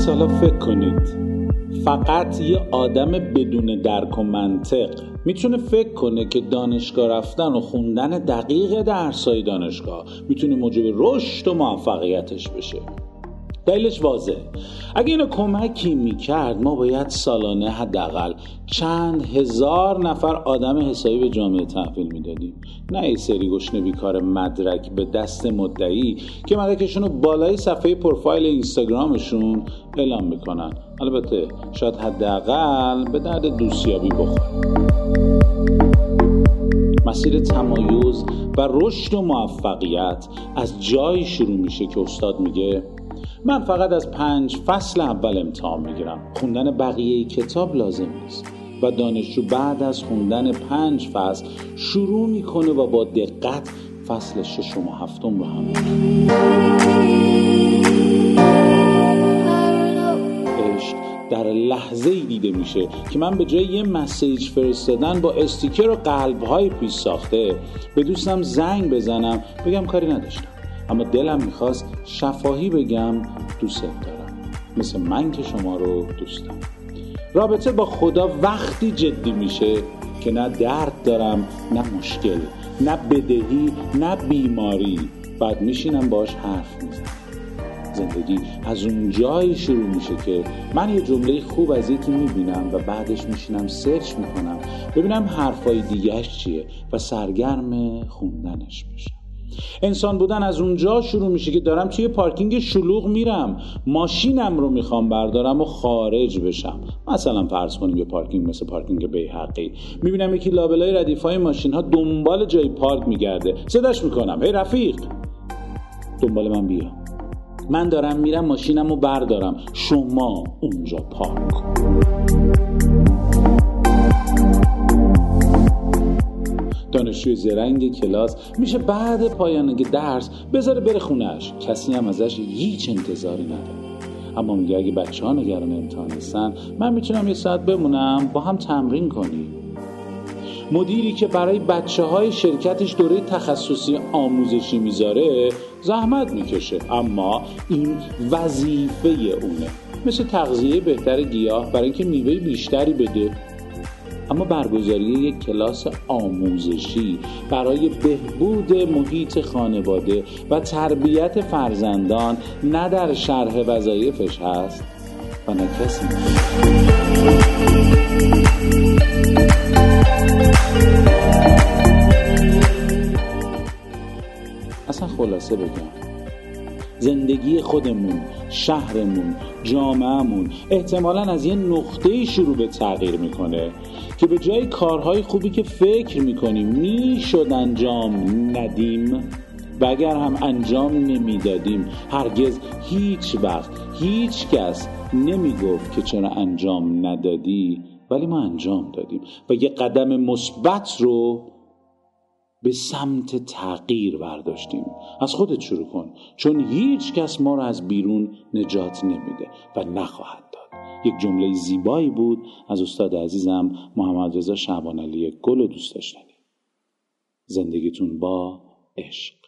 پس حالا فکر کنید، فقط یه آدم بدون درک و منطق میتونه فکر کنه که دانشگاه رفتن و خوندن دقیق درسای دانشگاه میتونه موجب رشد و موفقیتش بشه. دلیلش واضحه. اگه اینو کمکی میکرد ما باید سالانه حداقل چند هزار نفر آدم حسابی به جامعه تحویل میدادیم، نه یه سری گشنه بیکار مدرک به دست مدعی که مدرکشون رو بالای صفحه پروفایل اینستاگرامشون اعلام میکنن. البته شاید حداقل به درد دوستیابی بخوره. مسیر تمایز و رشد و موفقیت از جایی شروع میشه که استاد میگه من فقط از 5 فصل اول امتحان میگیرم، خوندن بقیه کتاب لازم نیست. و دانشجو بعد از خوندن 5 فصل شروع میکنه و با دقت فصل 6 و 7 رو هم عشق در لحظه‌ای دیده میشه که من به جای یه مسیج فرستادن با استیکر و قلب‌های پیچ ساخته به دوستم زنگ بزنم بگم کاری نداشتم، اما دلم میخواست شفاهی بگم دوست دارم، مثل من که شما رو دوست دارم. رابطه با خدا وقتی جدی میشه که نه درد دارم، نه مشکل، نه بدهی، نه بیماری، بعد میشینم باش حرف میزنم. زندگی از اون جایی شروع میشه که من یه جمله خوب از یکی میبینم و بعدش میشینم سرچ میکنم ببینم حرفای دیگهش چیه و سرگرم خوندنش بشم. انسان بودن از اونجا شروع میشه که دارم توی پارکینگ شلوغ میرم، ماشینم رو میخوام بردارم و خارج بشم. مثلا فرض کنیم یه پارکینگ مثل پارکینگ بیهقی، میبینم یکی لابلای ردیفای ماشین‌ها دنبال جای پارک میگرده، صداش میکنم هی رفیق دنبال من بیا، من دارم میرم ماشینم رو بردارم، شما اونجا پارک. دانشجوی زرنگ کلاس میشه بعد پایان درس بذاره بره خونهش، کسی هم ازش هیچ انتظاری نداره، اما میگه اگه بچه ها نگران امتحان هستن من میتونم یه ساعت بمونم با هم تمرین کنیم. مدیری که برای بچه های شرکتش دوره تخصصی آموزشی میذاره زحمت میکشه، اما این وظیفه اونه، مثل تغذیه بهتر گیاه برای اینکه میوه بیشتری بده. اما برگزاری یک کلاس آموزشی برای بهبود محیط خانواده و تربیت فرزندان نه در شرح وظایفش هست و نه کسی. اصلا خلاصه بگم، زندگی خودمون، شهرمون، جامعهمون احتمالاً از یه نقطه‌ای شروع به تغییر میکنه که به جای کارهای خوبی که فکر میکنیم میشد انجام ندیم و اگر هم انجام نمیدادیم هرگز هیچ وقت هیچ کس نمیگفت که چرا انجام ندادی، ولی ما انجام دادیم و یه قدم مثبت رو به سمت تغییر برداشتیم. از خودت شروع کن، چون هیچ کس ما رو از بیرون نجات نمیده و نخواهد داد. یک جمله زیبایی بود از استاد عزیزم محمد رضا شعبان علی گل، دوست داشتنی. زندگیتون با عشق.